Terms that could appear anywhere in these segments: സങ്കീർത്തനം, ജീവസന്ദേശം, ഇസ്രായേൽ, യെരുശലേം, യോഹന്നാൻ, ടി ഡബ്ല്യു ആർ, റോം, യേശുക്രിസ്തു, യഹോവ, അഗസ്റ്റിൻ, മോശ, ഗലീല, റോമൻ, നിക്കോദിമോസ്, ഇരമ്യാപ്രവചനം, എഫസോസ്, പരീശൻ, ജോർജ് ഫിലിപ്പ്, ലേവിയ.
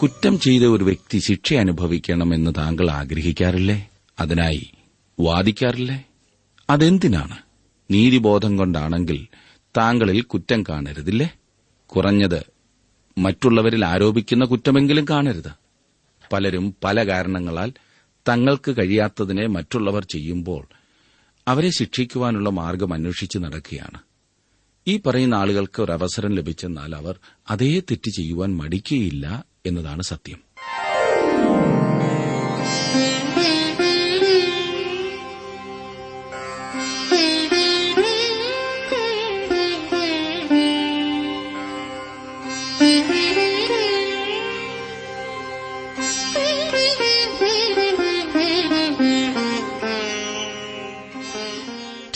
കുറ്റം ചെയ്ത ഒരു വ്യക്തി ശിക്ഷ അനുഭവിക്കണമെന്ന് താങ്കൾ ആഗ്രഹിക്കാറില്ലേ? അതിനായി വാദിക്കാറില്ലേ? അതെന്തിനാണ്? നീതിബോധം കൊണ്ടാണെങ്കിൽ താങ്കളിൽ കുറ്റം കാണരുതില്ലേ? കുറഞ്ഞത് മറ്റുള്ളവരിൽ ആരോപിക്കുന്ന കുറ്റമെങ്കിലും കാണരുത്. പലരും പല കാരണങ്ങളാൽ തങ്ങൾക്ക് കഴിയാത്തതിനെ മറ്റുള്ളവർ ചെയ്യുമ്പോൾ അവരെ ശിക്ഷിക്കുവാനുള്ള മാർഗം അന്വേഷിച്ച് നടക്കുകയാണ്. ഈ പറയുന്ന ആളുകൾക്ക് ഒരവസരം ലഭിച്ചെന്നാൽ അവർ അതേ തെറ്റ് ചെയ്യുവാൻ മടിക്കുകയില്ല എന്നതാണ് സത്യം.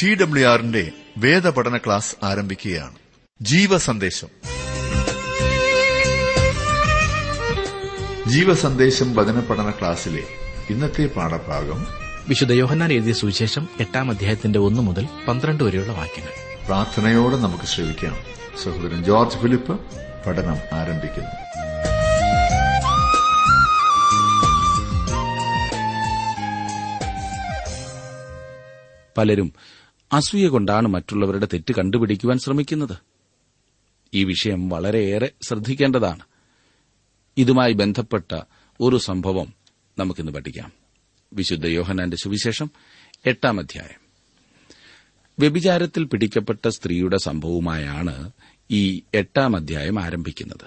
ടി ഡബ്ല്യു ആറിന്റെ വേദപഠന ക്ലാസ് ആരംഭിക്കുകയാണ്. ജീവസന്ദേശം. ജീവസന്ദേശം വചനപഠന ക്ലാസ്സിലെ ഇന്നത്തെ പാഠഭാഗം വിശുദ്ധ യോഹന്നാൻ എഴുതിയ സുവിശേഷം 8-1 മുതൽ 12 വരെയുള്ള വാക്യങ്ങൾ. പ്രാർത്ഥനയോടെ നമുക്ക് ശ്രമിക്കാം. സഹോദരൻ ജോർജ് ഫിലിപ്പ് പഠനം ആരംഭിക്കുന്നു. പലരും അസൂയ കൊണ്ടാണ് മറ്റുള്ളവരുടെ തെറ്റ് കണ്ടുപിടിക്കുവാൻ ശ്രമിക്കുന്നത്. ഈ വിഷയം വളരെയേറെ ശ്രദ്ധിക്കേണ്ടതാണ്. ഇതുമായി ബന്ധപ്പെട്ട ഒരു സംഭവം നമുക്കിന്ന് പഠിക്കാം. വിശുദ്ധ യോഹന്നാന്റെ സുവിശേഷം 8-ാം അധ്യായം. വ്യഭിചാരത്തിൽ പിടിക്കപ്പെട്ട സ്ത്രീയുടെ സംഭവവുമായാണ് ഈ 8-ാം അധ്യായം ആരംഭിക്കുന്നത്.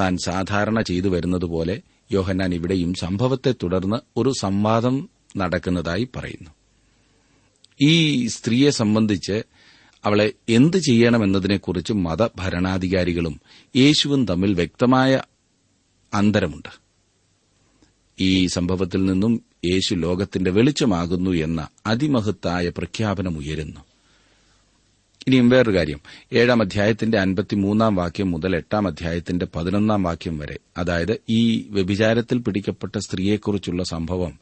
താൻ സാധാരണ ചെയ്തു വരുന്നതുപോലെ യോഹന്നാൻ ഇവിടെയും സംഭവത്തെ തുടർന്ന് ഒരു സംവാദം നടക്കുന്നതായി പറയുന്നു. ഈ സ്ത്രീയെ സംബന്ധിച്ച് അവളെ എന്ത് ചെയ്യണമെന്നതിനെക്കുറിച്ച് മതഭരണാധികാരികളും യേശുവും തമ്മിൽ വ്യക്തമായ അന്തരമുണ്ട്. ഈ സംഭവത്തിൽ നിന്നും യേശു ലോകത്തിന്റെ വെളിച്ചമാകുന്നു എന്ന അതിമഹത്തായ പ്രഖ്യാപനം ഉയരുന്നു. ഇനിയും വേറൊരു കാര്യം, 7-ാം അധ്യായത്തിന്റെ 53-ാം വാക്യം മുതൽ 8-ാം അധ്യായത്തിന്റെ 11-ാം വാക്യം വരെ, അതായത് ഈ വ്യഭിചാരത്തിൽ പിടിക്കപ്പെട്ട സ്ത്രീയെക്കുറിച്ചുള്ള സംഭവം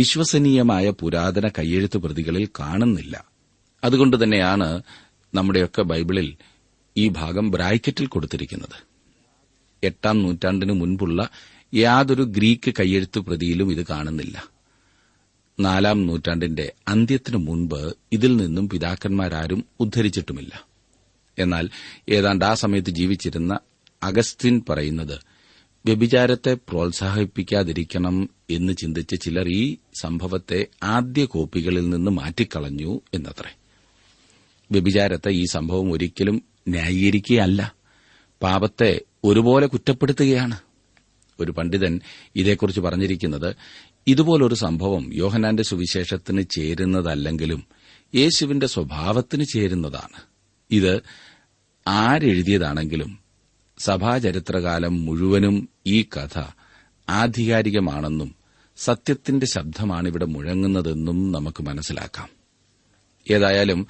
വിശ്വസനീയമായ പുരാതന കയ്യെഴുത്ത് പ്രതികളിൽ കാണുന്നില്ല. അതുകൊണ്ട് തന്നെയാണ് നമ്മുടെയൊക്കെ ബൈബിളിൽ ഈ ഭാഗം ബ്രാക്കറ്റിൽ കൊടുത്തിരിക്കുന്നത്. 8-ാം നൂറ്റാണ്ടിന് മുൻപുള്ള യാതൊരു ഗ്രീക്ക് കയ്യെഴുത്ത് പ്രതിയിലും ഇത് കാണുന്നില്ല. 4-ാം നൂറ്റാണ്ടിന്റെ അന്ത്യത്തിനു മുൻപ് ഇതിൽ നിന്നും പിതാക്കന്മാരാരും ഉദ്ധരിച്ചിട്ടുമില്ല. എന്നാൽ ഏതാണ്ട് ആ സമയത്ത് ജീവിച്ചിരുന്ന അഗസ്റ്റിൻ പറയുന്നത്, വ്യഭിചാരത്തെ പ്രോത്സാഹിപ്പിക്കാതിരിക്കണം എന്ന് ചിന്തിച്ച് ചിലർ ഈ സംഭവത്തെ ആദ്യ കോപ്പികളിൽ നിന്ന് മാറ്റിക്കളഞ്ഞു എന്നത്രേ. വ്യഭിചാരത്തെ ഈ സംഭവം ഒരിക്കലും ന്യായീകരിക്കുകയല്ല, പാപത്തെ ഒരുപോലെ കുറ്റപ്പെടുത്തുകയാണ്. ഒരു പണ്ഡിതൻ ഇതേക്കുറിച്ച് പറഞ്ഞിരിക്കുന്നത്, ഇതുപോലൊരു സംഭവം യോഹന്നാന്റെ സുവിശേഷത്തിന് ചേരുന്നതല്ലെങ്കിലും യേശുവിന്റെ സ്വഭാവത്തിന് ചേരുന്നതാണ്. ഇത് ആരെഴുതിയതാണെങ്കിലും സഭാചരിത്രകാലം മുഴുവനും ഈ കഥ ആധികാരികമാണെന്നും സത്യത്തിന്റെ ശബ്ദമാണിവിടെ മുഴങ്ങുന്നതെന്നും നമുക്ക് മനസ്സിലാക്കാം. ഏതായാലും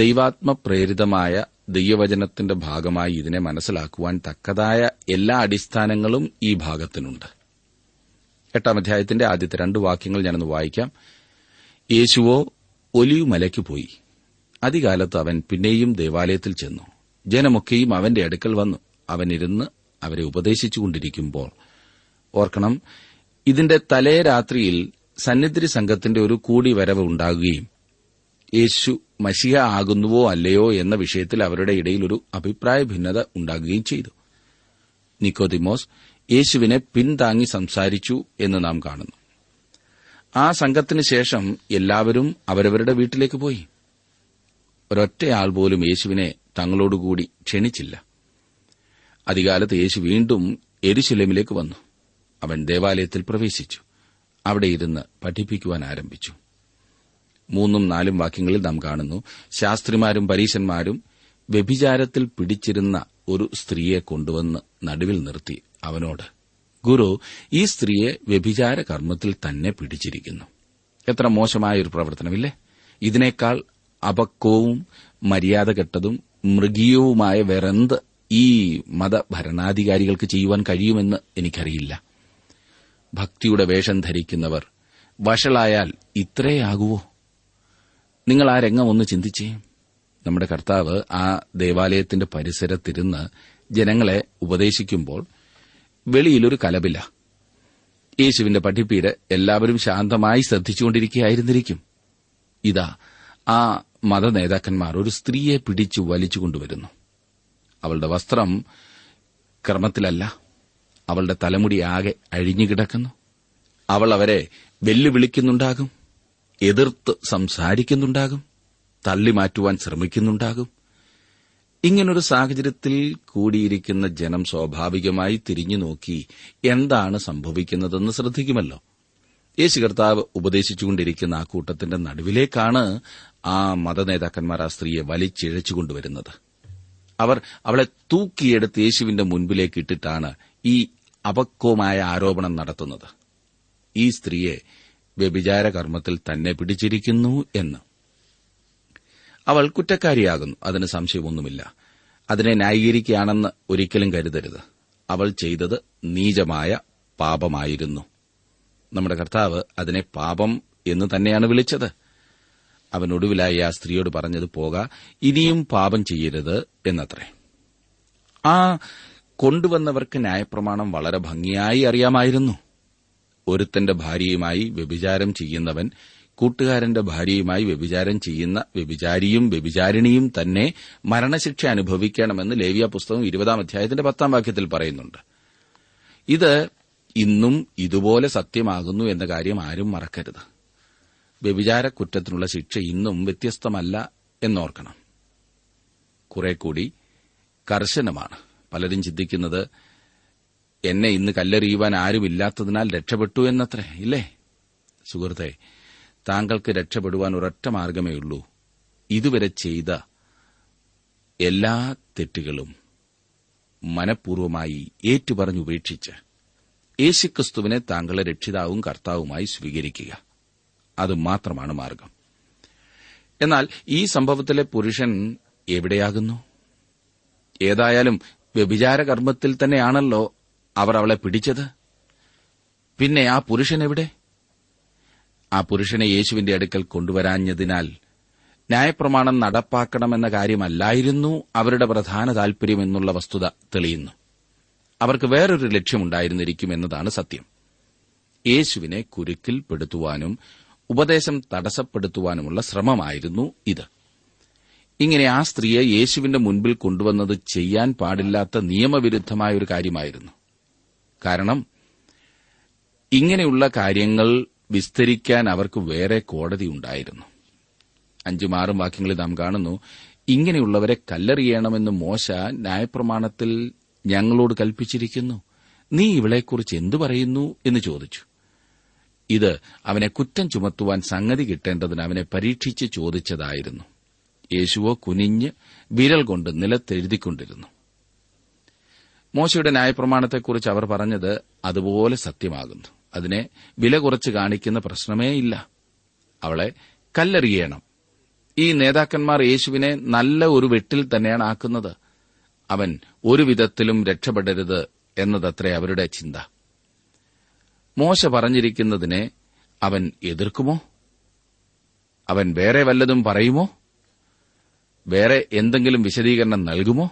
ദൈവാത്മപ്രേരിതമായ ദൈവവചനത്തിന്റെ ഭാഗമായി ഇതിനെ മനസ്സിലാക്കുവാൻ തക്കതായ എല്ലാ അടിസ്ഥാനങ്ങളും ഈ ഭാഗത്തിനുണ്ട്. 8-ാം അധ്യായത്തിന്റെ ആദ്യത്തെ 2 വാക്യങ്ങൾ ഞാനൊന്ന് വായിക്കാം. യേശുവോ ഒലിവ് മലയ്ക്ക് പോയി. അതികാലത്ത് അവൻ പിന്നെയും ദേവാലയത്തിൽ ചെന്നു. ജനമൊക്കെയും അവന്റെ അടുക്കൽ വന്നു. അവനിരുന്ന് അവരെ ഉപദേശിച്ചുകൊണ്ടിരിക്കുമ്പോൾ, ഓർക്കണം, ഇതിന്റെ തലേ രാത്രിയിൽ സന്നിധി സംഘത്തിന്റെ ഒരു കൂടിവരവ് ഉണ്ടാകുകയും യേശു മശിഹ ആകുന്നുവോ അല്ലയോ എന്ന വിഷയത്തിൽ അവരുടെ ഇടയിൽ ഒരു അഭിപ്രായ ഭിന്നത ഉണ്ടാകുകയും ചെയ്തു. നിക്കോദിമോസ് യേശുവിനെ പിൻതാങ്ങി സംസാരിച്ചു എന്ന് നാം കാണുന്നു. ആ സംഘത്തിന് ശേഷം എല്ലാവരും അവരവരുടെ വീട്ടിലേക്ക് പോയി. ഒരൊറ്റയാൾ പോലും യേശുവിനെ തങ്ങളോടുകൂടി ക്ഷണിച്ചില്ല. അധികാലത്ത് യേശു വീണ്ടും യെരുശലേമിലേക്ക് വന്നു. അവൻ ദേവാലയത്തിൽ പ്രവേശിച്ചു. അവിടെ ഇരുന്ന് പഠിപ്പിക്കുവാൻ ആരംഭിച്ചു. 3-4 വാക്യങ്ങളിൽ നാം കാണുന്നു, ശാസ്ത്രിമാരും പരീശന്മാരും വ്യഭിചാരത്തിൽ പിടിച്ചിരുന്ന ഒരു സ്ത്രീയെ കൊണ്ടുവന്ന് നടുവിൽ നിർത്തി അവനോട്, ഗുരു, ഈ സ്ത്രീയെ വ്യഭിചാര കർമ്മത്തിൽ തന്നെ പിടിച്ചിരിക്കുന്നു. എത്ര മോശമായൊരു പ്രവർത്തനമില്ലേ! ഇതിനേക്കാൾ അപക്വവും മര്യാദകെട്ടതും മൃഗീയവുമായ വേറെന്ത് ഈ മതഭരണാധികാരികൾക്ക് ചെയ്യുവാൻ കഴിയുമെന്ന് എനിക്കറിയില്ല. ഭക്തിയുടെ വേഷം ധരിക്കുന്നവർ വഷളായാൽ ഇത്രയാകുവോ? നിങ്ങൾ ആ രംഗം ഒന്ന് ചിന്തിച്ചേ. നമ്മുടെ കർത്താവ് ആ ദേവാലയത്തിന്റെ പരിസരത്തിരുന്ന് ജനങ്ങളെ ഉപദേശിക്കുമ്പോൾ വെളിയിലൊരു കലപില. യേശുവിന്റെ പഠിപ്പീര് എല്ലാവരും ശാന്തമായി ശ്രദ്ധിച്ചുകൊണ്ടിരിക്കുകയായിരുന്നിരിക്കും. ഇതാ ആ മതനേതാക്കന്മാർ ഒരു സ്ത്രീയെ പിടിച്ചു വലിച്ചുകൊണ്ടുവരുന്നു. അവളുടെ വസ്ത്രം ക്രമത്തിലല്ല, അവളുടെ തലമുടി ആകെ അഴിഞ്ഞുകിടക്കുന്നു. അവൾ അവരെ വെല്ലുവിളിക്കുന്നുണ്ടാകും, എതിർത്ത് സംസാരിക്കുന്നുണ്ടാകും, തള്ളിമാറ്റുവാൻ ശ്രമിക്കുന്നുണ്ടാകും. ഇങ്ങനൊരു സാഹചര്യത്തിൽ കൂടിയിരിക്കുന്ന ജനം സ്വാഭാവികമായി തിരിഞ്ഞുനോക്കി എന്താണ് സംഭവിക്കുന്നതെന്ന് ശ്രദ്ധിക്കുമല്ലോ. യേശു കർത്താവ് ഉപദേശിച്ചുകൊണ്ടിരിക്കുന്ന ആ കൂട്ടത്തിന്റെ നടുവിലേക്കാണ് ആ മതനേതാക്കന്മാർ ആ സ്ത്രീയെ വലിച്ചിഴച്ചുകൊണ്ടുവരുന്നത്. അവർ അവളെ തൂക്കിയെടുത്ത് യേശുവിന്റെ മുൻപിലേക്ക് ഇട്ടിട്ടാണ് ഈ അപക്വമായ ആരോപണം നടത്തുന്നത്. ഈ സ്ത്രീയെ വ്യഭിചാരകർമ്മത്തിൽ തന്നെ പിടിച്ചിരിക്കുന്നു എന്ന്. അവൾ കുറ്റക്കാരിയാകുന്നു, അതിന് സംശയമൊന്നുമില്ല. അതിനെ ന്യായീകരിക്കുകയാണെന്ന് ഒരിക്കലും കരുതരുത്. അവൾ ചെയ്തത് നീചമായ പാപമായിരുന്നു. നമ്മുടെ കർത്താവ് അതിനെ പാപം എന്ന് തന്നെയാണ് വിളിച്ചത്. അവനൊടുവിലായി ആ സ്ത്രീയോട് പറഞ്ഞത് പോകാ, ഇനിയും പാപം ചെയ്യരുത് എന്നത്രേ. ആ കൊണ്ടുവന്നവർക്ക് ന്യായപ്രമാണം വളരെ ഭംഗിയായി അറിയാമായിരുന്നു. ഒരുത്തന്റെ ഭാര്യയുമായി വ്യഭിചാരം ചെയ്യുന്നവൻ കൂട്ടുകാരന്റെ ഭാര്യയുമായി വ്യഭിചാരം ചെയ്യുന്ന വ്യഭിചാരിയും വ്യഭിചാരിണിയും തന്നെ മരണശിക്ഷ അനുഭവിക്കണമെന്ന് ലേവിയ പുസ്തകം 20-ാം അധ്യായത്തിന്റെ 10-ാം വാക്യത്തിൽ പറയുന്നുണ്ട്. ഇത് ഇന്നും ഇതുപോലെ സത്യമാകുന്നു എന്ന കാര്യം ആരും മറക്കരുത്. വ്യഭിചാരക്കുറ്റത്തിനുള്ള ശിക്ഷ ഇന്നും വ്യത്യസ്തമല്ല എന്നോർക്കണം. കുറെ കൂടി കർശനമാണ്. പലരും ചിന്തിക്കുന്നത് എന്നെ ഇന്ന് കല്ലെറിയുവാൻ ആരുമില്ലാത്തതിനാൽ രക്ഷപ്പെട്ടു എന്നത്രേ. ഇല്ലേ സുഹൃത്തെ, താങ്കൾക്ക് രക്ഷപ്പെടുവാൻ ഒരൊറ്റ മാർഗ്ഗമേ ഉള്ളൂ. ഇതുവരെ ചെയ്ത എല്ലാ തെറ്റുകളും മനഃപൂർവ്വമായി ഏറ്റുപറഞ്ഞുപേക്ഷിച്ച് യേശുക്രിസ്തുവിനെ താങ്കളെ രക്ഷിതാവും കർത്താവുമായി സ്വീകരിക്കുക. അതുമാത്രമാണ് മാർഗം. എന്നാൽ ഈ സംഭവത്തിലെ പുരുഷൻ എവിടെയാകുന്നു? ഏതായാലും വ്യഭിചാരകർമ്മത്തിൽ തന്നെയാണല്ലോ അവർ അവളെ പിടിച്ചത്. പിന്നെ ആ പുരുഷൻ എവിടെ? ആ പുരുഷനെ യേശുവിന്റെ അടുക്കൽ കൊണ്ടുവരാഞ്ഞതിനാൽ ന്യായപ്രമാണം നടപ്പാക്കണമെന്ന കാര്യമല്ലായിരുന്നു അവരുടെ പ്രധാന താൽപര്യം എന്നുള്ള വസ്തുത തെളിയുന്നു. അവർക്ക് വേറൊരു ലക്ഷ്യമുണ്ടായിരുന്നിരിക്കും എന്നതാണ് സത്യം. യേശുവിനെ കുരുക്കിൽ പെടുത്തുവാനും ഉപദേശം തടസ്സപ്പെടുത്തുവാനുമുള്ള ശ്രമമായിരുന്നു ഇത്. ഇങ്ങനെ ആ സ്ത്രീയെ യേശുവിന്റെ മുൻപിൽ കൊണ്ടുവന്നത് ചെയ്യാൻ പാടില്ലാത്ത നിയമവിരുദ്ധമായ ഒരു കാര്യമായിരുന്നു. കാരണം ഇങ്ങനെയുള്ള കാര്യങ്ങൾ വിസ്തരിക്കാൻ അവർക്ക് വേറെ കോടതിയുണ്ടായിരുന്നു. 5-6 വാക്യങ്ങളിൽ നാം കാണുന്നു, ഇങ്ങനെയുള്ളവരെ കല്ലെറിയണമെന്ന് മോശ ന്യായപ്രമാണത്തിൽ ഞങ്ങളോട് കൽപ്പിച്ചിരിക്കുന്നു. നീ ഇവളെക്കുറിച്ച് എന്തു പറയുന്നു എന്ന് ചോദിച്ചു. ഇത് അവനെ കുറ്റം ചുമത്തുവാൻ സംഗതി കിട്ടേണ്ടതിന് അവനെ പരീക്ഷിച്ച് ചോദിച്ചതായിരുന്നു. യേശുവോ കുനിഞ്ഞ് വിരൽ കൊണ്ട് നിലത്തെഴുതിക്കൊണ്ടിരുന്നു. മോശയുടെ ന്യായപ്രമാണത്തെക്കുറിച്ച് അവർ പറഞ്ഞത് അതുപോലെ സത്യമാകുന്നു. അതിനെ വില കുറച്ച് കാണിക്കുന്ന പ്രശ്നമേയില്ല. അവളെ കല്ലെറിയണം. ഈ നേതാക്കന്മാർ യേശുവിനെ നല്ല ഒരു വെട്ടിൽ തന്നെയാണ് ആക്കുന്നത്. അവൻ ഒരു വിധത്തിലും രക്ഷപ്പെടരുത് എന്നതത്രേ അവരുടെ ചിന്ത. മോശ പറഞ്ഞിരിക്കുന്നതിനെ അവൻ എതിർക്കുമോ? അവൻ വേറെ വല്ലതും പറയുമോ? വേറെ എന്തെങ്കിലും വിശദീകരണം നൽകുമോ?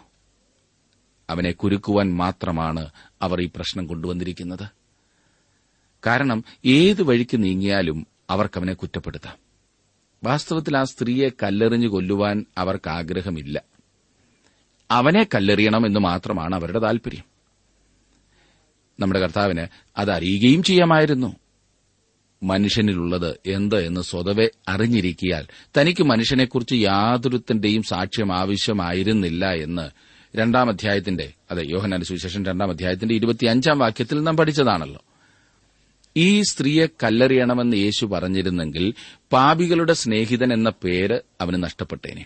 അവനെ കുരുക്കുവാൻ മാത്രമാണ് അവർ ഈ പ്രശ്നം കൊണ്ടുവന്നിരിക്കുന്നത്. കാരണം ഏത് വഴിക്ക് നീങ്ങിയാലും അവർക്കവനെ കുറ്റപ്പെടുത്താം. വാസ്തവത്തിൽ ആ സ്ത്രീയെ കല്ലെറിഞ്ഞു കൊല്ലുവാൻ അവർക്ക് ആഗ്രഹമില്ല. അവനെ കല്ലെറിയണമെന്ന് മാത്രമാണ് അവരുടെ താൽപര്യം. നമ്മുടെ കർത്താവിന് അതറിയുകയും ചെയ്യാമായിരുന്നു. മനുഷ്യനിലുള്ളത് എന്ത് എന്ന് സ്വതവേ അറിഞ്ഞിരിക്കിയാൽ തനിക്ക് മനുഷ്യനെക്കുറിച്ച് യാതൊരുത്തന്റെയും സാക്ഷ്യം ആവശ്യമായിരുന്നില്ല എന്ന് യോഹന്നാന്റെ സുവിശേഷം 2-ാം അധ്യായത്തിന്റെ 25-ാം വാക്യത്തിൽ നാം പഠിച്ചതാണല്ലോ. ഈ സ്ത്രീയെ കല്ലെറിയണമെന്ന് യേശു പറഞ്ഞിരുന്നെങ്കിൽ പാപികളുടെ സ്നേഹിതൻ എന്ന പേര് അവന് നഷ്ടപ്പെട്ടേനെ.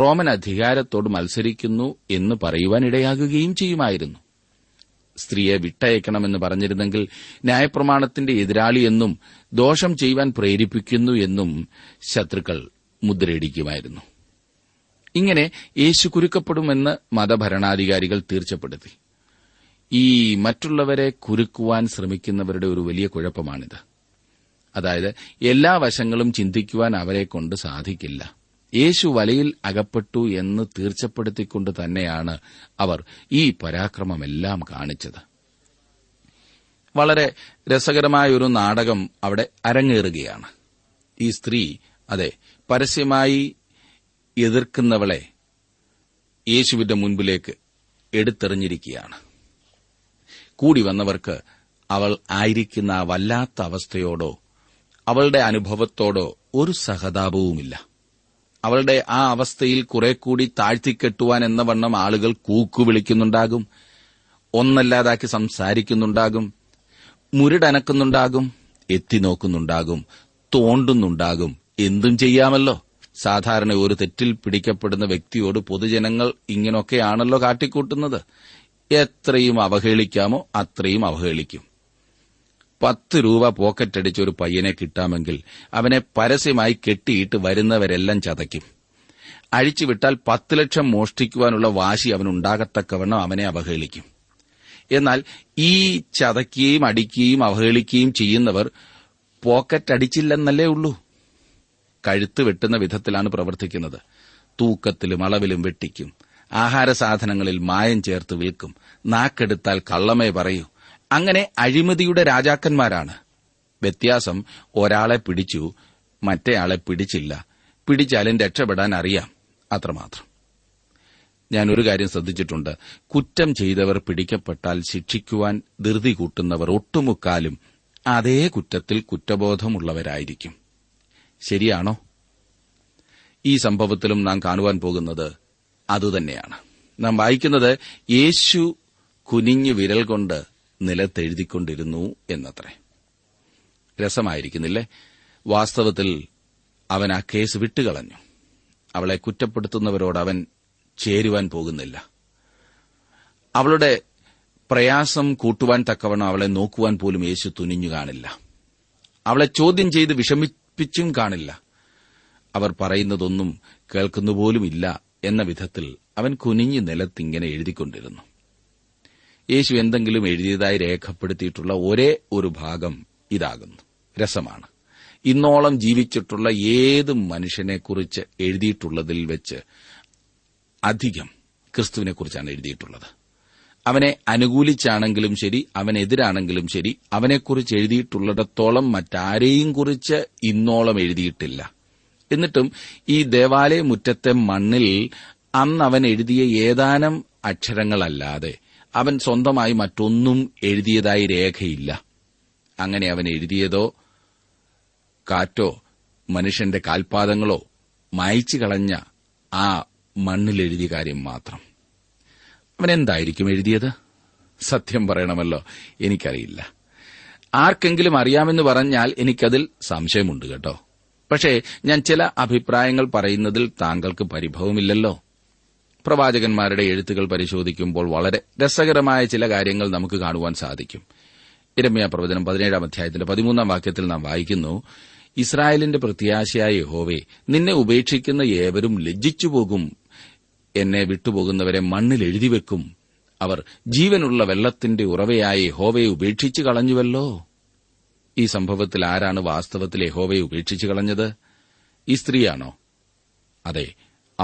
റോമൻ അധികാരത്തോട് മത്സരിക്കുന്നു എന്ന് പറയുവാൻ ഇടയാകുകയും ചെയ്യുമായിരുന്നു. സ്ത്രീയെ വിട്ടയക്കണമെന്ന് പറഞ്ഞിരുന്നെങ്കിൽ ന്യായപ്രമാണത്തിന്റെ എതിരാളിയെന്നും ദോഷം ചെയ്യുവാൻ പ്രേരിപ്പിക്കുന്നു എന്നും ശത്രുക്കൾ മുദ്രയിടിക്കുമായിരുന്നു. ഇങ്ങനെ യേശു കുരുക്കപ്പെടുമെന്ന് മതഭരണാധികാരികൾ തീർച്ചപ്പെടുത്തി. ഈ മറ്റുള്ളവരെ കുരുക്കുവാൻ ശ്രമിക്കുന്നവരുടെ ഒരു വലിയ കുഴപ്പമാണിത്. അതായത് എല്ലാ വശങ്ങളും ചിന്തിക്കുവാൻ അവരെക്കൊണ്ട് സാധിക്കില്ല. യേശു വലയിൽ അകപ്പെട്ടു എന്ന് തീർച്ചപ്പെടുത്തിക്കൊണ്ട് തന്നെയാണ് അവർ ഈ പരാക്രമമെല്ലാം കാണിച്ചത്. വളരെ രസകരമായൊരു നാടകം അവിടെ അരങ്ങേറുകയാണ്. ഈ സ്ത്രീ പരസ്യമായി എതിർക്കുന്നവളെ യേശുവിന്റെ മുൻപിലേക്ക് എടുത്തെറിഞ്ഞിരിക്കുകയാണ്. കൂടി വന്നവർക്ക് അവൾ ആയിരിക്കുന്ന വല്ലാത്ത അവസ്ഥയോടോ അവളുടെ അനുഭവത്തോടോ ഒരു സഹതാപവുമില്ല. അവളുടെ ആ അവസ്ഥയിൽ കുറെ കൂടി താഴ്ത്തിക്കെട്ടുവാൻ എന്ന വണ്ണം ആളുകൾ കൂക്കുവിളിക്കുന്നുണ്ടാകും, ഒന്നല്ലാതാക്കി സംസാരിക്കുന്നുണ്ടാകും, മുരടനക്കുന്നുണ്ടാകും, എത്തിനോക്കുന്നുണ്ടാകും, തോണ്ടുന്നുണ്ടാകും. എന്തും ചെയ്യാമല്ലോ. സാധാരണ ഒരു തെറ്റിൽ പിടിക്കപ്പെടുന്ന വ്യക്തിയോട് പൊതുജനങ്ങൾ ഇങ്ങനെയൊക്കെയാണല്ലോ കാട്ടിക്കൂട്ടുന്നത്. എത്രയും അവഹേളിക്കാമോ അത്രയും അവഹേളിക്കും. 10 രൂപ പോക്കറ്റടിച്ച് ഒരു പയ്യനെ കിട്ടാമെങ്കിൽ അവനെ പരസ്യമായി കെട്ടിയിട്ട് വരുന്നവരെല്ലാം ചതയ്ക്കും. അഴിച്ചുവിട്ടാൽ 10 ലക്ഷം മോഷ്ടിക്കുവാനുള്ള വാശി അവനുണ്ടാകത്തക്കവണ്ണം അവനെ അവഹേളിക്കും. എന്നാൽ ഈ ചതയ്ക്കുകയും അടിക്കുകയും അവഹേളിക്കുകയും ചെയ്യുന്നവർ പോക്കറ്റടിച്ചില്ലെന്നല്ലേ ഉള്ളൂ, കഴുത്ത് വെട്ടുന്ന വിധത്തിലാണ് പ്രവർത്തിക്കുന്നത്. തൂക്കത്തിലും അളവിലും വെട്ടിക്കും, ആഹാരസാധനങ്ങളിൽ മായം ചേർത്ത് വിൽക്കും, നാക്കെടുത്താൽ കള്ളമേ പറയൂ. അങ്ങനെ അഴിമതിയുടെ രാജാക്കന്മാരാണ്. വ്യത്യാസം, ഒരാളെ പിടിച്ചു, മറ്റേയാളെ പിടിച്ചില്ല. പിടിച്ചാലും രക്ഷപ്പെടാൻ അറിയാം, അത്രമാത്രം. ഞാനൊരു കാര്യം ശ്രദ്ധിച്ചിട്ടുണ്ട്, കുറ്റം ചെയ്തവർ പിടിക്കപ്പെട്ടാൽ ശിക്ഷിക്കുവാൻ ധൃതി കൂട്ടുന്നവർ ഒട്ടുമുക്കാലും അതേ കുറ്റത്തിൽ കുറ്റബോധമുള്ളവരായിരിക്കും. ശരിയാണോ? ഈ സംഭവത്തിലും നാം കാണുവാൻ പോകുന്നത് അതുതന്നെയാണ്. നാം വായിക്കുന്നത് യേശു കുനിഞ്ഞു വിരൽ കൊണ്ട് നിലത്തെഴുതിക്കൊണ്ടിരുന്നു എന്നത്രേ. രസമായിരിക്കുന്നില്ലേ? വാസ്തവത്തിൽ അവൻ ആ കേസ് വിട്ടുകളഞ്ഞു. അവളെ കുറ്റപ്പെടുത്തുന്നവരോട് അവൻ ചേരുവാൻ പോകുന്നില്ല. അവളുടെ പ്രയാസം കൂട്ടുവാൻ തക്കവണ്ണം അവളെ നോക്കുവാൻ പോലും യേശു തുനിഞ്ഞു കാണില്ല. അവളെ ചോദ്യം ചെയ്ത് വിഷമിപ്പിച്ചും കാണില്ല. അവർ പറയുന്നതൊന്നും കേൾക്കുന്നുപോലുമില്ല എന്ന വിധത്തിൽ അവൻ കുനിഞ്ഞു നിലത്തിങ്ങനെ എഴുതിക്കൊണ്ടിരുന്നു. യേശു എന്തെങ്കിലും എഴുതിയതായി രേഖപ്പെടുത്തിയിട്ടുള്ള ഒരേ ഒരു ഭാഗം ഇതാകുന്നു. രസമാണ്, ഇന്നോളം ജീവിച്ചിട്ടുള്ള ഏത് മനുഷ്യനെക്കുറിച്ച് എഴുതിയിട്ടുള്ളതിൽ വെച്ച് അധികം ക്രിസ്തുവിനെക്കുറിച്ചാണ് എഴുതിയിട്ടുള്ളത്. അവനെ അനുകൂലിച്ചാണെങ്കിലും ശരി, അവനെതിരാണെങ്കിലും ശരി, അവനെക്കുറിച്ച് എഴുതിയിട്ടുള്ളിടത്തോളം മറ്റാരെയും കുറിച്ച് ഇന്നോളം എഴുതിയിട്ടില്ല. എന്നിട്ടും ഈ ദേവാലയ മുറ്റത്തെ മണ്ണിൽ അന്ന് അവൻ എഴുതിയ ഏതാനും അക്ഷരങ്ങളല്ലാതെ അവൻ സ്വന്തമായി മറ്റൊന്നും എഴുതിയതായി രേഖയില്ല. അങ്ങനെ അവൻ എഴുതിയതോ കാറ്റോ മനുഷ്യന്റെ കാൽപാദങ്ങളോ മായ്ച്ചു കളഞ്ഞ ആ മണ്ണിലെഴുതിയ കാര്യം മാത്രം. അവനെന്തായിരിക്കും എഴുതിയത്? സത്യം പറയണമല്ലോ, എനിക്കറിയില്ല. ആർക്കെങ്കിലും അറിയാമെന്ന് പറഞ്ഞാൽ എനിക്കതിൽ സംശയമുണ്ട് കേട്ടോ. പക്ഷേ ഞാൻ ചില അഭിപ്രായങ്ങൾ പറയുന്നതിൽ താങ്കൾക്ക് പരിഭവമില്ലല്ലോ. പ്രവാചകന്മാരുടെ എഴുത്തുകൾ പരിശോധിക്കുമ്പോൾ വളരെ രസകരമായ ചില കാര്യങ്ങൾ നമുക്ക് കാണുവാൻ സാധിക്കും. ഇരമ്യാപ്രവചനം 17:13 നാം വായിക്കുന്നു, ഇസ്രായേലിന്റെ പ്രത്യാശയായ യഹോവേ, നിന്നെ ഉപേക്ഷിക്കുന്ന ഏവരും ലജ്ജിച്ചുപോകും, എന്നെ വിട്ടുപോകുന്നവരെ മണ്ണിൽ എഴുതിവെക്കും, അവർ ജീവനുള്ള വെള്ളത്തിന്റെ ഉറവയായ യഹോവയെ ഉപേക്ഷിച്ചു കളഞ്ഞുവല്ലോ. ഈ സംഭവത്തിൽ ആരാണ് വാസ്തവത്തിൽ യഹോവയെ ഉപേക്ഷിച്ചു കളഞ്ഞത്? ഈ സ്ത്രീയാണോ? അതെ,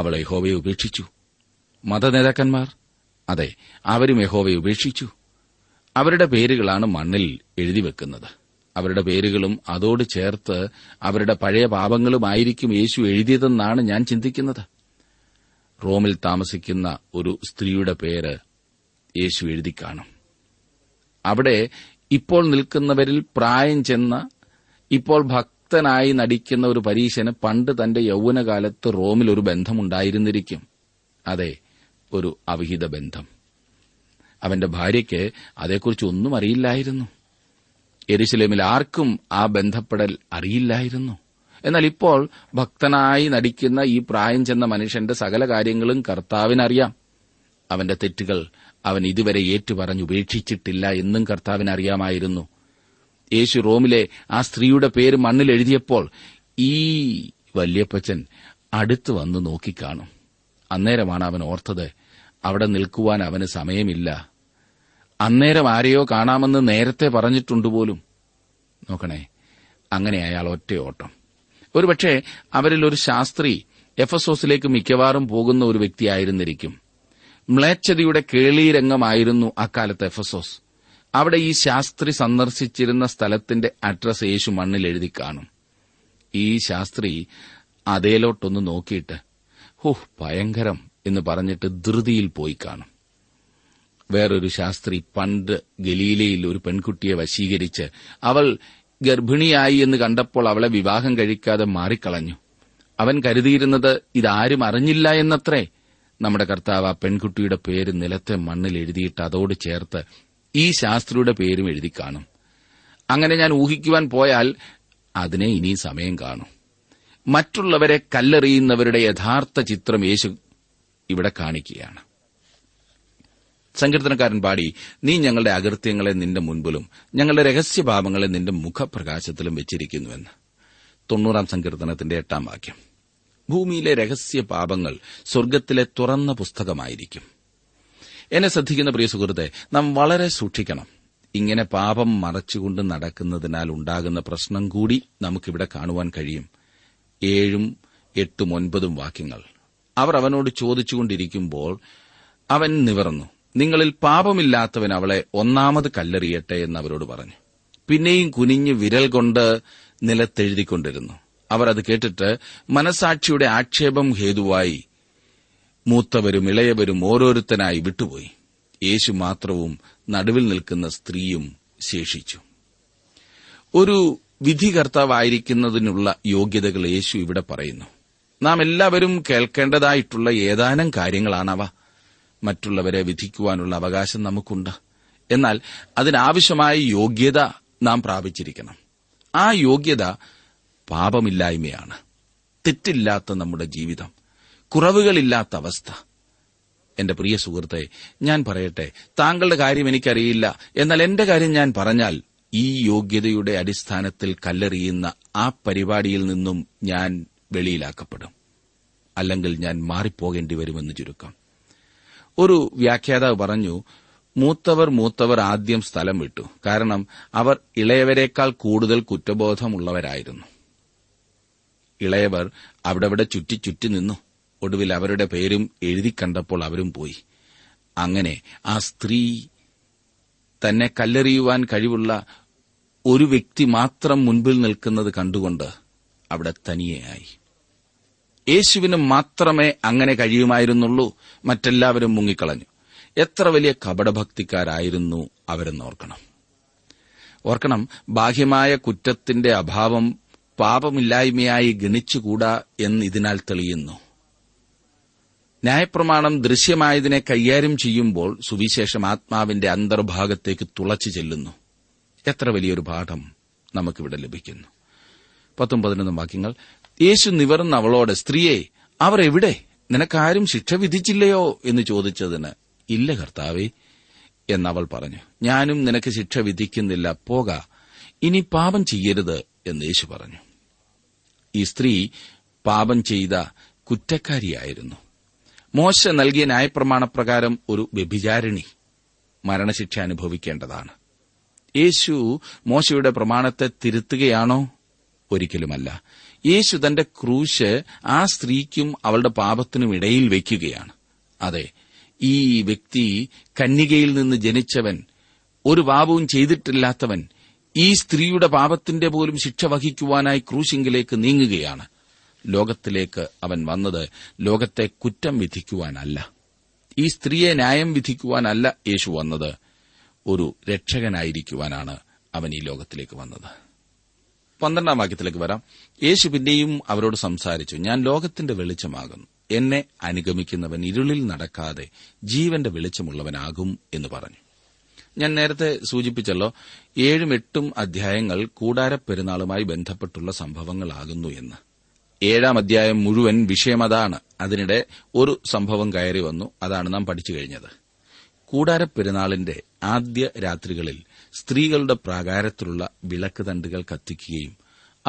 അവൾ യഹോവയെ ഉപേക്ഷിച്ചു. മതനേതാക്കന്മാർ? അതെ, അവരും യഹോവയെ ഉപേക്ഷിച്ചു. അവരുടെ പേരുകളാണ് മണ്ണിൽ എഴുതിവെക്കുന്നത്. അവരുടെ പേരുകളും അതോട് ചേർത്ത് അവരുടെ പഴയ പാപങ്ങളുമായിരിക്കും യേശു എഴുതിയതെന്നാണ് ഞാൻ ചിന്തിക്കുന്നത്. റോമിൽ താമസിക്കുന്ന ഒരു സ്ത്രീയുടെ പേര് യേശു എഴുതി കാണും. അവിടെ ഇപ്പോൾ നിൽക്കുന്നവരിൽ പ്രായം ചെന്ന, ഇപ്പോൾ ഭക്തനായി നടിക്കുന്ന ഒരു പരീശന് പണ്ട് തന്റെ യൗവനകാലത്ത് റോമിൽ ഒരു ബന്ധമുണ്ടായിരുന്നിരിക്കും. അതെ, ഒരു അവിഹിത ബന്ധം. അവന്റെ ഭാര്യയ്ക്ക് അതേക്കുറിച്ച് ഒന്നും അറിയില്ലായിരുന്നു. യെരുശലേമിൽ ആർക്കും ആ ബന്ധപ്പെടൽ അറിയില്ലായിരുന്നു. എന്നാൽ ഇപ്പോൾ ഭക്തനായി നടിക്കുന്ന ഈ പ്രായം ചെന്ന മനുഷ്യന്റെ സകല കാര്യങ്ങളും കർത്താവിനറിയാം. അവന്റെ തെറ്റുകൾ അവൻ ഇതുവരെ ഏറ്റുപറഞ്ഞുപേക്ഷിച്ചിട്ടില്ല എന്നും കർത്താവിനറിയാമായിരുന്നു. യേശു റോമിലെ ആ സ്ത്രീയുടെ പേര് മണ്ണിൽ എഴുതിയപ്പോൾ ഈ വല്യപ്പച്ചൻ അടുത്ത് വന്ന് നോക്കിക്കാണും. അന്നേരമാണ് അവൻ ഓർത്തത്, അവിടെ നിൽക്കുവാൻ അവന് സമയമില്ല. അന്നേരം ആരെയോ കാണാമെന്ന് നേരത്തെ പറഞ്ഞിട്ടുണ്ട് പോലും. നോക്കണേ, അങ്ങനെ അയാൾ ഒറ്റയോട്ടം. ഒരുപക്ഷെ അവരിലൊരു ശാസ്ത്രി എഫസോസിലേക്ക് മിക്കവാറും പോകുന്ന ഒരു വ്യക്തിയായിരുന്നിരിക്കും. മ്ലേച്ഛതയുടെ കേളീരംഗമായിരുന്നു അക്കാലത്ത് എഫസോസ്. അവിടെ ഈ ശാസ്ത്രി സന്ദർശിച്ചിരുന്ന സ്ഥലത്തിന്റെ അഡ്രസ് യേശു മണ്ണിൽ എഴുതി കാണും. ഈ ശാസ്ത്രി അതേലോട്ടൊന്ന് നോക്കിയിട്ട് ഭയങ്കരം എന്ന് പറഞ്ഞിട്ട് ധൃതിയിൽ പോയി കാണും. വേറൊരു ശാസ്ത്രി പണ്ട് ഗലീലയിൽ ഒരു പെൺകുട്ടിയെ വശീകരിച്ച് അവൾ ഗർഭിണിയായി എന്ന് കണ്ടപ്പോൾ അവളെ വിവാഹം കഴിക്കാതെ മാറിക്കളഞ്ഞു. അവൻ കരുതിയിരുന്നത് ഇതാരും അറിഞ്ഞില്ല എന്നത്രേ. നമ്മുടെ കർത്താവ് ആ പെൺകുട്ടിയുടെ പേര് നിലത്തെ മണ്ണിൽ എഴുതിയിട്ട് അതോട് ചേർത്ത് ഈ ശാസ്ത്രിയുടെ പേരും എഴുതി കാണും. അങ്ങനെ ഞാൻ ഊഹിക്കുവാൻ പോയാൽ അതിനെ ഇനി സമയം കാണും. മറ്റുള്ളവരെ കല്ലെറിയുന്നവരുടെ യഥാർത്ഥ ചിത്രം യേശു ഇവിടെ കാണിക്കുകയാണ്. സങ്കീർത്തനക്കാരൻ പാടി, നീ ഞങ്ങളുടെ അകൃത്യങ്ങളെ നിന്റെ മുൻപിലും ഞങ്ങളുടെ രഹസ്യഭാവങ്ങളെ നിന്റെ മുഖപ്രകാശത്തിലും വെച്ചിരിക്കുന്നുവെന്ന്. 90-ാം സങ്കീർത്തനത്തിന്റെ 8-ാം വാക്യം. ഭൂമിയിലെ രഹസ്യപാപങ്ങൾ സ്വർഗ്ഗത്തിലെ തുറന്ന പുസ്തകമായിരിക്കും. എന്നെ ശ്രദ്ധിക്കുന്ന പ്രിയ സുഹൃത്തെ, നാം വളരെ സൂക്ഷിക്കണം. ഇങ്ങനെ പാപം മറച്ചുകൊണ്ട് നടക്കുന്നതിനാൽ ഉണ്ടാകുന്ന പ്രശ്നം കൂടി നമുക്കിവിടെ കാണുവാൻ കഴിയും. 7, 8, 9 വാക്യങ്ങൾ. അവർ അവനോട് ചോദിച്ചുകൊണ്ടിരിക്കുമ്പോൾ അവൻ നിവർന്നു, നിങ്ങളിൽ പാപമില്ലാത്തവൻ അവളെ ഒന്നാമത് കല്ലെറിയട്ടെ എന്ന് അവരോട് പറഞ്ഞു. പിന്നെയും കുനിഞ്ഞ് വിരൽ കൊണ്ട് നിലത്തെഴുതിക്കൊണ്ടിരുന്നു. അവർ അത് കേട്ടിട്ട് മനസാക്ഷിയുടെ ആക്ഷേപം ഹേതുവായി മൂത്തവരും ഇളയവരും ഓരോരുത്തനായി വിട്ടുപോയി. യേശു മാത്രവും നടുവിൽ നിൽക്കുന്ന സ്ത്രീയും ശേഷിച്ചു. ഒരു വിധികർത്താവായിരിക്കുന്നതിനുള്ള യോഗ്യതകൾ യേശു ഇവിടെ പറയുന്നു. നാം എല്ലാവരും കേൾക്കേണ്ടതായിട്ടുള്ള ഏതാനും കാര്യങ്ങളാണവ. മറ്റുള്ളവരെ വിധിക്കുവാനുള്ള അവകാശം നമുക്കുണ്ട്. എന്നാൽ അതിനാവശ്യമായ യോഗ്യത നാം പ്രാപിച്ചിരിക്കണം. ആ യോഗ്യത പാപമില്ലായ്മയാണ്. തെറ്റില്ലാത്ത നമ്മുടെ ജീവിതം, കുറവുകളില്ലാത്ത അവസ്ഥ. എന്റെ പ്രിയ സുഹൃത്തെ, ഞാൻ പറയട്ടെ, താങ്കളുടെ കാര്യം എനിക്കറിയില്ല, എന്നാൽ എന്റെ കാര്യം ഞാൻ പറഞ്ഞാൽ ഈ യോഗ്യതയുടെ അടിസ്ഥാനത്തിൽ കല്ലെറിയുന്ന ആ പരിപാടിയിൽ നിന്നും ഞാൻ വെളിയിലാക്കപ്പെടും, അല്ലെങ്കിൽ ഞാൻ മാറിപ്പോകേണ്ടി വരുമെന്ന് ചുരുക്കം. ഒരു വ്യാഖ്യാതാവ് പറഞ്ഞു, മൂത്തവർ ആദ്യം സ്ഥലം വിട്ടു, കാരണം അവർ ഇളയവരെക്കാൾ കൂടുതൽ കുറ്റബോധമുള്ളവരായിരുന്നു. ഇളയവർ അവിടെവിടെ ചുറ്റി നിന്നു. ഒടുവിൽ അവരുടെ പേരും എഴുതി കണ്ടപ്പോൾ അവരും പോയി. അങ്ങനെ ആ സ്ത്രീ തന്നെ കല്ലെറിയുവാൻ കഴിവുള്ള ഒരു വ്യക്തി മാത്രം മുൻപിൽ നിൽക്കുന്നത് കണ്ടുകൊണ്ട് അവിടെ തനിയെയായി. യേശുവിന് മാത്രമേ അങ്ങനെ കഴിയുമായിരുന്നുള്ളൂ. മറ്റെല്ലാവരും മുങ്ങിക്കളഞ്ഞു. എത്ര വലിയ കപടഭക്തിക്കാരായിരുന്നു അവരെന്നോർക്കണം. ബാഹ്യമായ കുറ്റത്തിന്റെ അഭാവം പാപമില്ലായ്മയായി ഗണിച്ചുകൂടാ എന്നിതിനാൽ തെളിയുന്നു. ന്യായപ്രമാണം ദൃശ്യമായതിനെ കൈകാര്യം ചെയ്യുമ്പോൾ സുവിശേഷം ആത്മാവിന്റെ അന്തർഭാഗത്തേക്ക് തുളച്ചു ചെല്ലുന്നു. എത്ര വലിയൊരു പാഠം നമുക്കിവിടെ ലഭിക്കുന്നു. 10-11 വാക്യങ്ങൾ. യേശു നിവർന്ന് അവളോട്, സ്ത്രീയെ, അവർ എവിടെ? നിനക്കാരും ശിക്ഷ വിധിച്ചില്ലയോ എന്ന് ചോദിച്ചതിന്, ഇല്ല കർത്താവേ എന്നവൾ പറഞ്ഞു. ഞാനും നിനക്ക് ശിക്ഷ വിധിക്കുന്നില്ല, പോക, ഇനി പാപം ചെയ്യരുത് എന്ന് യേശു പറഞ്ഞു. ഈ സ്ത്രീ പാപം ചെയ്ത കുറ്റക്കാരിയായിരുന്നു. മോശ നൽകിയ ന്യായപ്രമാണപ്രകാരം ഒരു വ്യഭിചാരിണി മരണശിക്ഷ അനുഭവിക്കേണ്ടതാണ്. യേശു മോശയുടെ പ്രമാണത്തെ തിരുത്തുകയാണോ? ഒരിക്കലുമല്ല. യേശു തന്റെ ക്രൂശ് ആ സ്ത്രീക്കും അവളുടെ പാപത്തിനും ഇടയിൽ വയ്ക്കുകയാണ്. അതെ, ഈ വ്യക്തി കന്യകയിൽ നിന്ന് ജനിച്ചവൻ, ഒരു പാപവും ചെയ്തിട്ടില്ലാത്തവൻ, ഈ സ്ത്രീയുടെ പാപത്തിന്റെ പോലും ശിക്ഷ വഹിക്കുവാനായി ക്രൂശിങ്കിലേക്ക് നീങ്ങുകയാണ്. ലോകത്തിലേക്ക് അവൻ വന്നത് ലോകത്തെ കുറ്റം വിധിക്കുവാനല്ല, ഈ സ്ത്രീയെ ന്യായം വിധിക്കുവാനല്ല യേശു വന്നത്, ഒരു രക്ഷകനായിരിക്കുവാനാണ് അവൻ ഈ ലോകത്തിലേക്ക് വന്നത്. 12-ാം വാക്യത്തിലേക്ക് വരാം. യേശു പിന്നെയും അവരോട് സംസാരിച്ചു, ഞാൻ ലോകത്തിന്റെ വെളിച്ചമാകുന്നു, എന്നെ അനുഗമിക്കുന്നവൻ ഇരുളിൽ നടക്കാതെ ജീവന്റെ വെളിച്ചമുള്ളവനാകും എന്ന് പറഞ്ഞു. ഞാൻ നേരത്തെ സൂചിപ്പിച്ചല്ലോ, 7-8 അധ്യായങ്ങൾ കൂടാരപ്പെരുന്നാളുമായി ബന്ധപ്പെട്ടുള്ള സംഭവങ്ങളാകുന്നു എന്ന്. 7-ാം അധ്യായം മുഴുവൻ വിഷയം അതാണ്. അതിനിടെ ഒരു സംഭവം കയറി വന്നു, അതാണ് നാം പഠിച്ചു കഴിഞ്ഞത്. കൂടാരപ്പെരുന്നാളിന്റെ ആദ്യ രാത്രികളിൽ സ്ത്രീകളുടെ പ്രാകാരത്തിലുള്ള വിളക്ക് തണ്ടുകൾ കത്തിക്കുകയും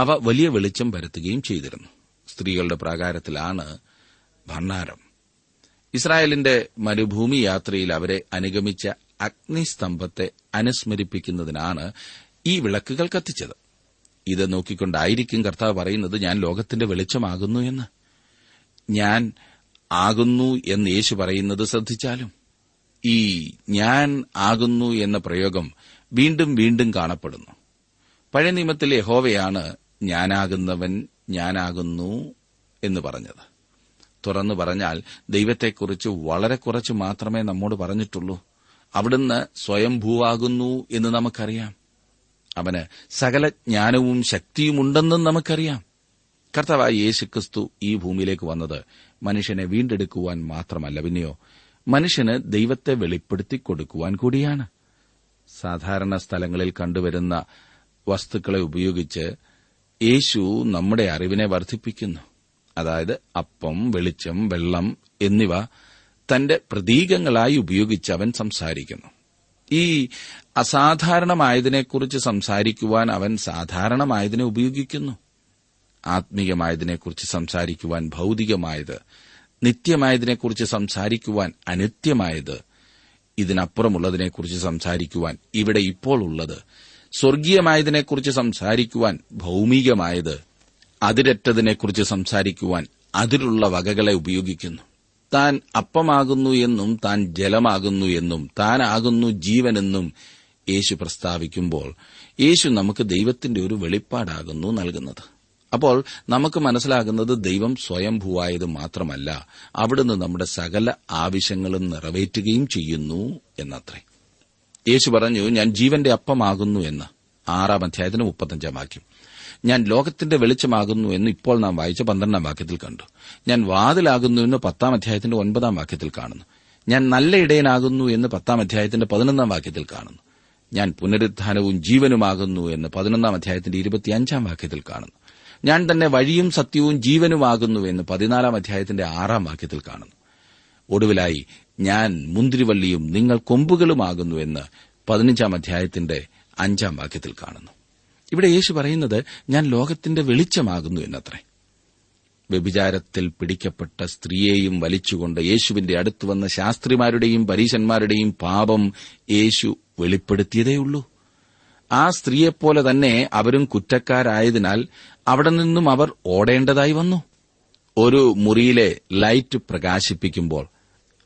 അവ വലിയ വെളിച്ചം പരത്തുകയും ചെയ്തിരുന്നു. സ്ത്രീകളുടെ പ്രാകാരത്തിലാണ് ഭണ്ഡാരം. ഇസ്രായേലിന്റെ മരുഭൂമി യാത്രയിൽ അവരെ അനുഗമിച്ച അഗ്നിസ്തംഭത്തെ അനുസ്മരിപ്പിക്കുന്നതിനാണ് ഈ വിളക്കുകൾ കത്തിച്ചത്. ഇത് നോക്കിക്കൊണ്ടായിരിക്കും കർത്താവ് പറയുന്നത്, ഞാൻ ലോകത്തിന്റെ വെളിച്ചമാകുന്നു എന്ന്. ഞാൻ ആകുന്നു എന്ന് യേശു പറയുന്നത് ശ്രദ്ധിച്ചാലും, ഈ ഞാൻ ആകുന്നു എന്ന പ്രയോഗം വീണ്ടും വീണ്ടും കാണപ്പെടുന്നു. പഴയ നിയമത്തിൽ യഹോവയാണ് ഞാനാകുന്നവൻ, ഞാനാകുന്നു എന്ന് പറഞ്ഞത്. തുറന്നു പറഞ്ഞാൽ ദൈവത്തെക്കുറിച്ച് വളരെ കുറച്ച് മാത്രമേ നമ്മോട് പറഞ്ഞിട്ടുള്ളൂ. അവിടുന്ന് സ്വയംഭൂവാകുന്നു എന്ന് നമുക്കറിയാം. അവന് സകല ജ്ഞാനവും ശക്തിയുമുണ്ടെന്നും നമുക്കറിയാം. കർത്താവായ യേശുക്രിസ്തു ഈ ഭൂമിയിലേക്ക് വന്നത് മനുഷ്യനെ വീണ്ടെടുക്കുവാൻ മാത്രമല്ല, പിന്നെയോ മനുഷ്യന് ദൈവത്തെ വെളിപ്പെടുത്തി കൊടുക്കുവാൻ കൂടിയാണ്. സാധാരണ സ്ഥലങ്ങളിൽ കണ്ടുവരുന്ന വസ്തുക്കളെ ഉപയോഗിച്ച് യേശു നമ്മുടെ അറിവിനെ വർദ്ധിപ്പിക്കുന്നു. അതായത് അപ്പം, വെളിച്ചം, വെള്ളം എന്നിവ തന്റെ പ്രതീകങ്ങളായി ഉപയോഗിച്ച് അവൻ സംസാരിക്കുന്നു. ഈ അസാധാരണമായതിനെക്കുറിച്ച് സംസാരിക്കുവാൻ അവൻ സാധാരണമായതിനെ ഉപയോഗിക്കുന്നു. ആത്മീയമായതിനെക്കുറിച്ച് സംസാരിക്കുവാൻ ഭൌതികമായത്, നിത്യമായതിനെക്കുറിച്ച് സംസാരിക്കുവാൻ അനിത്യമായത്, ഇതിനപ്പുറമുള്ളതിനെക്കുറിച്ച് സംസാരിക്കുവാൻ ഇവിടെ ഇപ്പോൾ ഉള്ളത്, സ്വർഗീയമായതിനെക്കുറിച്ച് സംസാരിക്കുവാൻ ഭൌമികമായത്, അതിരറ്റതിനെക്കുറിച്ച് സംസാരിക്കുവാൻ അതിലുള്ള വകകളെ ഉപയോഗിക്കുന്നു. താൻ അപ്പമാകുന്നു എന്നും താൻ ജലമാകുന്നു എന്നും താനാകുന്നു ജീവനെന്നും യേശു പ്രസ്താവിക്കുമ്പോൾ യേശു നമുക്ക് ദൈവത്തിന്റെ ഒരു വെളിപ്പാടാകുന്നു നൽകുന്നത്. അപ്പോൾ നമുക്ക് മനസ്സിലാകുന്നത് ദൈവം സ്വയംഭൂവായത് മാത്രമല്ല, അവിടുന്ന് നമ്മുടെ സകല ആവശ്യങ്ങളും നിറവേറ്റുകയും ചെയ്യുന്നു എന്നത്രേ. യേശു പറഞ്ഞു, ഞാൻ ജീവന്റെ അപ്പമാകുന്നു എന്ന്. 6:35 ഞാൻ ലോകത്തിന്റെ വെളിച്ചമാകുന്നു എന്ന് ഇപ്പോൾ നാം വായിച്ച 12 കണ്ടു. ഞാൻ വാതിലാകുന്നു എന്ന് 10:9 കാണുന്നു. ഞാൻ നല്ല ഇടയനാകുന്നു എന്ന് 10:11 കാണുന്നു. ഞാൻ പുനരുത്ഥാനവും ജീവനുമാകുന്നു എന്ന് 11:25 25 കാണുന്നു. ഞാൻ തന്നെ വഴിയും സത്യവും ജീവനുമാകുന്നു എന്ന് 14:6 കാണുന്നു. ഒടുവിലായി ഞാൻ മുന്തിരിവള്ളിയും നിങ്ങൾ കൊമ്പുകളുമാകുന്നു എന്ന് 15:5 കാണുന്നു. ഇവിടെ യേശു പറയുന്നത് ഞാൻ ലോകത്തിന്റെ വെളിച്ചമാകുന്നു എന്നത്രേ. വ്യഭിചാരത്തിൽ പിടിക്കപ്പെട്ട സ്ത്രീയെയും വലിച്ചുകൊണ്ട് യേശുവിന്റെ അടുത്ത് വന്ന ശാസ്ത്രിമാരുടെയും പരീശന്മാരുടെയും പാപം യേശു വെളിപ്പെടുത്തിയതേയുള്ളൂ. ആ സ്ത്രീയെപ്പോലെ തന്നെ അവരും കുറ്റക്കാരായതിനാൽ അവിടെ നിന്നും അവർ ഓടേണ്ടതായി വന്നു. ഒരു മുറിയിലെ ലൈറ്റ് പ്രകാശിപ്പിക്കുമ്പോൾ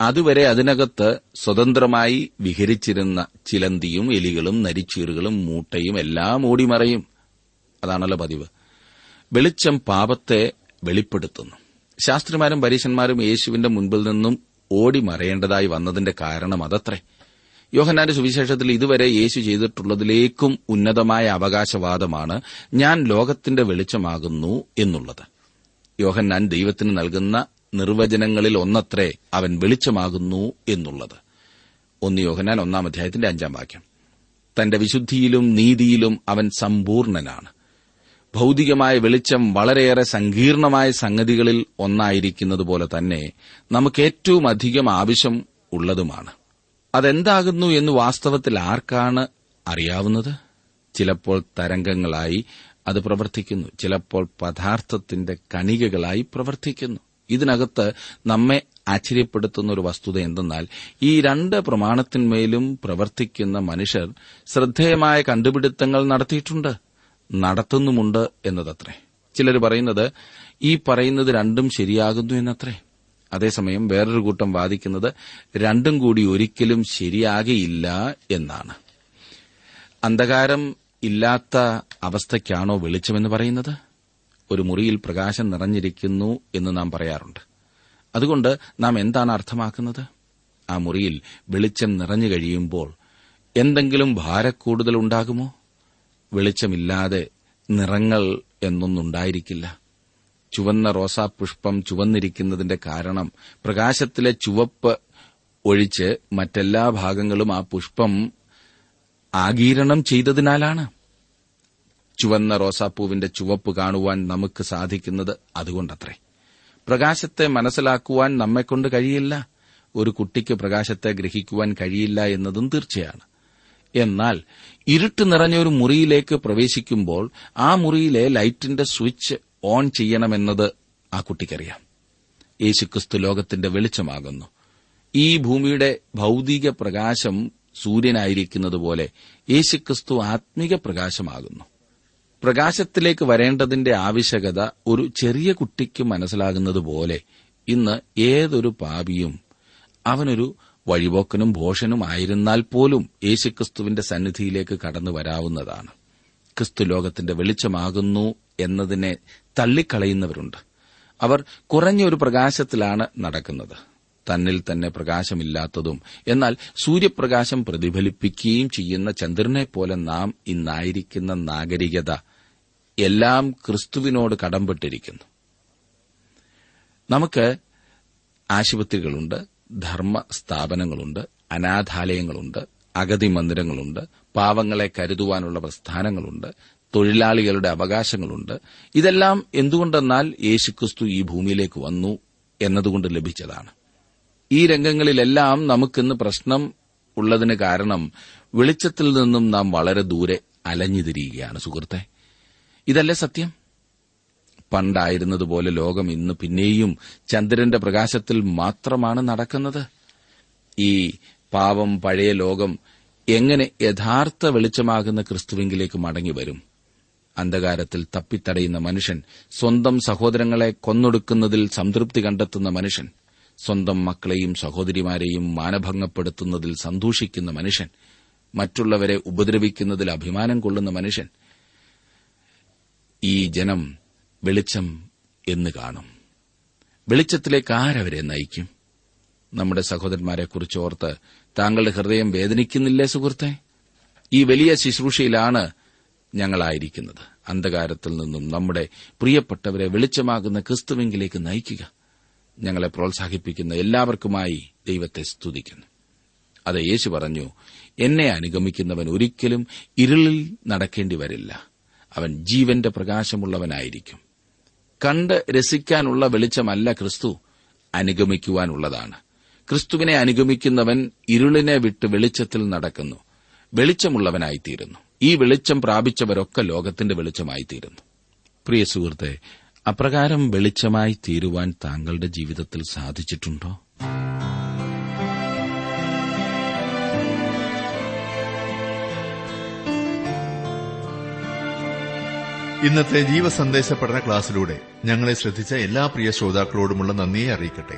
അതുവരെ അതിനകത്ത് സ്വതന്ത്രമായി വിഹരിച്ചിരുന്ന ചിലന്തിയും എലികളും നരിച്ചീറുകളും മൂട്ടയും എല്ലാം ഓടിമറയും. അതാണല്ലോ പതിവ്. വെളിച്ചം പാപത്തെ വെളിപ്പെടുത്തുന്നു. ശാസ്ത്രിമാരും പരീശന്മാരും യേശുവിന്റെ മുൻപിൽ നിന്നും ഓടിമറയേണ്ടതായി വന്നതിന്റെ കാരണം അതത്രേ. യോഹന്നാന്റെ സുവിശേഷത്തിൽ ഇതുവരെ യേശു ചെയ്തിട്ടുള്ളതിലേക്കും ഉന്നതമായ അവകാശവാദമാണ് ഞാൻ ലോകത്തിന്റെ വെളിച്ചമാകുന്നു എന്നുള്ളത്. യോഹന്നാൻ ദൈവത്തിന് നൽകുന്ന നിർവചനങ്ങളിൽ ഒന്നത്രേ അവൻ വെളിച്ചമാകുന്നു എന്നുള്ളത്. 1 യോഹന്നാൻ 1:5 തന്റെ വിശുദ്ധിയിലും നീതിയിലും അവൻ സമ്പൂർണനാണ്. ഭൌതികമായ വെളിച്ചം വളരെയേറെ സങ്കീർണമായ സംഗതികളിൽ ഒന്നായിരിക്കുന്നതുപോലെ തന്നെ നമുക്കേറ്റവും അധികം ആവശ്യം ഉള്ളതുമാണ്. അതെന്താകുന്നു എന്ന് വാസ്തവത്തിൽ ആർക്കാണ് അറിയാവുന്നത്? ചിലപ്പോൾ തരംഗങ്ങളായി അത് പ്രവർത്തിക്കുന്നു, ചിലപ്പോൾ പദാർത്ഥത്തിന്റെ കണികകളായി പ്രവർത്തിക്കുന്നു. ഇതിനകത്ത് നമ്മെ ആശ്ചര്യപ്പെടുത്തുന്ന ഒരു വസ്തുത എന്തെന്നാൽ ഈ 2 പ്രമാണത്തിന്മേലും പ്രവർത്തിക്കുന്ന മനുഷ്യർ ശ്രദ്ധേയമായ കണ്ടുപിടുത്തങ്ങൾ നടത്തുന്നുമുണ്ട് എന്നതത്രേ. ചിലർ പറയുന്നത് ഈ പറയുന്നത് 2 ശരിയാകുന്നു എന്നത്രേ. അതേസമയം വേറൊരു കൂട്ടം വാദിക്കുന്നത് 2 കൂടി ഒരിക്കലും ശരിയാകില്ല എന്നാണ്. അന്ധകാരം ഇല്ലാത്ത അവസ്ഥയ്ക്കാണോ വെളിച്ചമെന്ന് പറയുന്നത്? ഒരു മുറിയിൽ പ്രകാശം നിറഞ്ഞിരിക്കുന്നു എന്ന് നാം പറയാറുണ്ട്. അതുകൊണ്ട് നാം എന്താണ് അർത്ഥമാക്കുന്നത്? ആ മുറിയിൽ വെളിച്ചം നിറഞ്ഞു കഴിയുമ്പോൾ എന്തെങ്കിലും ഭാരക്കൂടുതൽ ഉണ്ടാകുമോ? വെളിച്ചമില്ലാതെ നിറങ്ങൾ എന്നൊന്നുണ്ടായിരിക്കില്ല. ചുവന്ന റോസാപുഷ്പം ചുവന്നിരിക്കുന്നതിന്റെ കാരണം പ്രകാശത്തിലെ ചുവപ്പ് ഒഴിച്ച് മറ്റെല്ലാ ഭാഗങ്ങളും ആ പുഷ്പം ആഗീരണം ചെയ്തതിനാലാണ്. ചുവന്ന റോസാപ്പൂവിന്റെ ചുവപ്പ് കാണുവാൻ നമുക്ക് സാധിക്കുന്നത് അതുകൊണ്ടത്രേ. പ്രകാശത്തെ മനസ്സിലാക്കുവാൻ നമ്മെക്കൊണ്ട് കഴിയില്ല. ഒരു കുട്ടിക്ക് പ്രകാശത്തെ ഗ്രഹിക്കുവാൻ കഴിയില്ല എന്നതും തീർച്ചയാണ്. എന്നാൽ ഇരുട്ട് നിറഞ്ഞ ഒരു മുറിയിലേക്ക് പ്രവേശിക്കുമ്പോൾ ആ മുറിയിലെ ലൈറ്റിന്റെ സ്വിച്ച് ഓൺ ചെയ്യണമെന്നത് ആ കുട്ടിക്കറിയാം. യേശുക്രിസ്തു ലോകത്തിന്റെ വെളിച്ചമാകുന്നു. ഈ ഭൂമിയുടെ ഭൌതിക പ്രകാശം സൂര്യനായിരിക്കുന്നതുപോലെ യേശുക്രിസ്തു ആത്മിക പ്രകാശമാകുന്നു. പ്രകാശത്തിലേക്ക് വരേണ്ടതിന്റെ ആവശ്യകത ഒരു ചെറിയ കുട്ടിക്ക് മനസ്സിലാകുന്നതുപോലെ ഇന്ന് ഏതൊരു പാപിയും അവനൊരു വഴിപോക്കനും ഭോഷനും ആയിരുന്നാൽ പോലും യേശുക്രിസ്തുവിന്റെ സന്നിധിയിലേക്ക് കടന്നു വരാവുന്നതാണ്. ക്രിസ്തു ലോകത്തിന്റെ വെളിച്ചമാകുന്നു എന്നതിനെ തള്ളിക്കളയുന്നവരുണ്ട്. അവർ കുറഞ്ഞൊരു പ്രകാശത്തിലാണ് നടക്കുന്നത്. തന്നിൽ തന്നെ പ്രകാശമില്ലാത്തതും എന്നാൽ സൂര്യപ്രകാശം പ്രതിഫലിപ്പിക്കുകയും ചെയ്യുന്ന ചന്ദ്രനെപ്പോലെ നാം ഇന്നായിരിക്കുന്ന നാഗരികത എല്ലാം ക്രിസ്തുവിനോട് കടംപെട്ടിരിക്കുന്നു. നമുക്ക് ആശുപത്രികളുണ്ട്, ധർമ്മ സ്ഥാപനങ്ങളുണ്ട്, അനാഥാലയങ്ങളുണ്ട്, അഗതി മന്ദിരങ്ങളുണ്ട്, പാവങ്ങളെ കരുതുവാനുള്ള പ്രസ്ഥാനങ്ങളുണ്ട്, തൊഴിലാളികളുടെ അവകാശങ്ങളുണ്ട്. ഇതെല്ലാം എന്തുകൊണ്ടെന്നാൽ യേശുക്രിസ്തു ഈ ഭൂമിയിലേക്ക് വന്നു എന്നതുകൊണ്ട് ലഭിച്ചതാണ്. ഈ രംഗങ്ങളിലെല്ലാം നമുക്കിന്ന് പ്രശ്നം ഉള്ളതിന് കാരണം വെളിച്ചത്തിൽ നിന്നും നാം വളരെ ദൂരെ അലഞ്ഞുതിരിയുകയാണ്. സുഹൃത്തെ, ഇതല്ലേ സത്യം? പണ്ടായിരുന്നതുപോലെ ലോകം ഇന്ന് പിന്നെയും ചന്ദ്രന്റെ പ്രകാശത്തിൽ മാത്രമാണ് നടക്കുന്നത്. ഈ പാവം പഴയ ലോകം എങ്ങനെ യഥാർത്ഥ വെളിച്ചമാകുന്ന ക്രിസ്തുവിലേക്ക് മടങ്ങിവരും? അന്ധകാരത്തിൽ തപ്പിത്തടയുന്ന മനുഷ്യൻ, സ്വന്തം സഹോദരങ്ങളെ കൊന്നൊടുക്കുന്നതിൽ സംതൃപ്തി കണ്ടെത്തുന്ന മനുഷ്യൻ, സ്വന്തം മക്കളെയും സഹോദരിമാരെയും മാനഭംഗപ്പെടുത്തുന്നതിൽ സന്തോഷിക്കുന്ന മനുഷ്യൻ, മറ്റുള്ളവരെ ഉപദ്രവിക്കുന്നതിൽ അഭിമാനം കൊള്ളുന്ന മനുഷ്യൻ, ഈ ജനം വെളിച്ചം എന്ന് കാണും. വെളിച്ചത്തിലേക്ക് ആരവരെ നയിക്കും? നമ്മുടെ സഹോദരന്മാരെക്കുറിച്ച് ഓർത്ത് താങ്കളുടെ ഹൃദയം വേദനിക്കുന്നില്ലേ സുഹൃത്തെ? ഈ വലിയ ശുശ്രൂഷയിലാണ് ഞങ്ങളായിരിക്കുന്നത്. അന്ധകാരത്തിൽ നിന്നും നമ്മുടെ പ്രിയപ്പെട്ടവരെ വെളിച്ചമാകുന്ന ക്രിസ്തുവിലേക്ക് നയിക്കുക. ഞങ്ങളെ പ്രോത്സാഹിപ്പിക്കുന്ന എല്ലാവർക്കുമായി ദൈവത്തെ സ്തുതിക്കുന്നു. അത് യേശു പറഞ്ഞു, എന്നെ അനുഗമിക്കുന്നവൻ ഒരിക്കലും ഇരുളിൽ നടക്കേണ്ടി വരില്ല, അവൻ ജീവന്റെ പ്രകാശമുള്ളവനായിരിക്കും. കണ്ട് രസിക്കാനുള്ള വെളിച്ചമല്ല ക്രിസ്തു, അനുഗമിക്കുവാനുള്ളതാണ്. ക്രിസ്തുവിനെ അനുഗമിക്കുന്നവൻ ഇരുളിനെ വിട്ട് വെളിച്ചത്തിൽ നടക്കുന്നു, വെളിച്ചമുള്ളവനായിത്തീരുന്നു. ഈ വെളിച്ചം പ്രാപിച്ചവരൊക്കെ ലോകത്തിന്റെ വെളിച്ചമായിത്തീരുന്നു. പ്രിയ സുഹൃത്തെ, അപ്രകാരം വെളിച്ചമായി തീരുവാൻ താങ്കളുടെ ജീവിതത്തിൽ സാധിച്ചിട്ടുണ്ടോ? ഇന്നത്തെ ജീവസന്ദേശ പഠന ക്ലാസ്സിലൂടെ ഞങ്ങളെ ശ്രദ്ധിച്ച എല്ലാ പ്രിയ ശ്രോതാക്കളോടുമുള്ള നന്ദിയെ അറിയിക്കട്ടെ.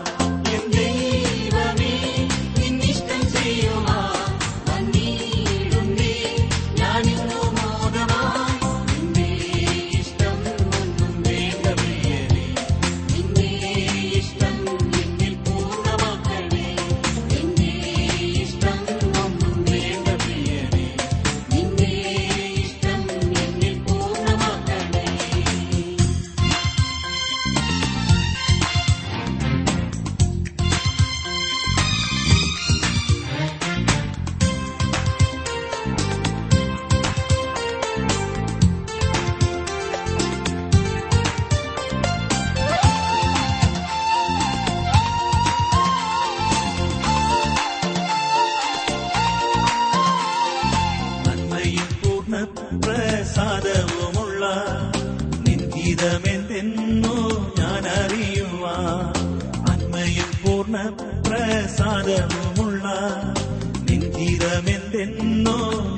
പൂർണ്ണ പ്രസാദമുള്ള നിൻ ഗീതമെന്തെന്നോ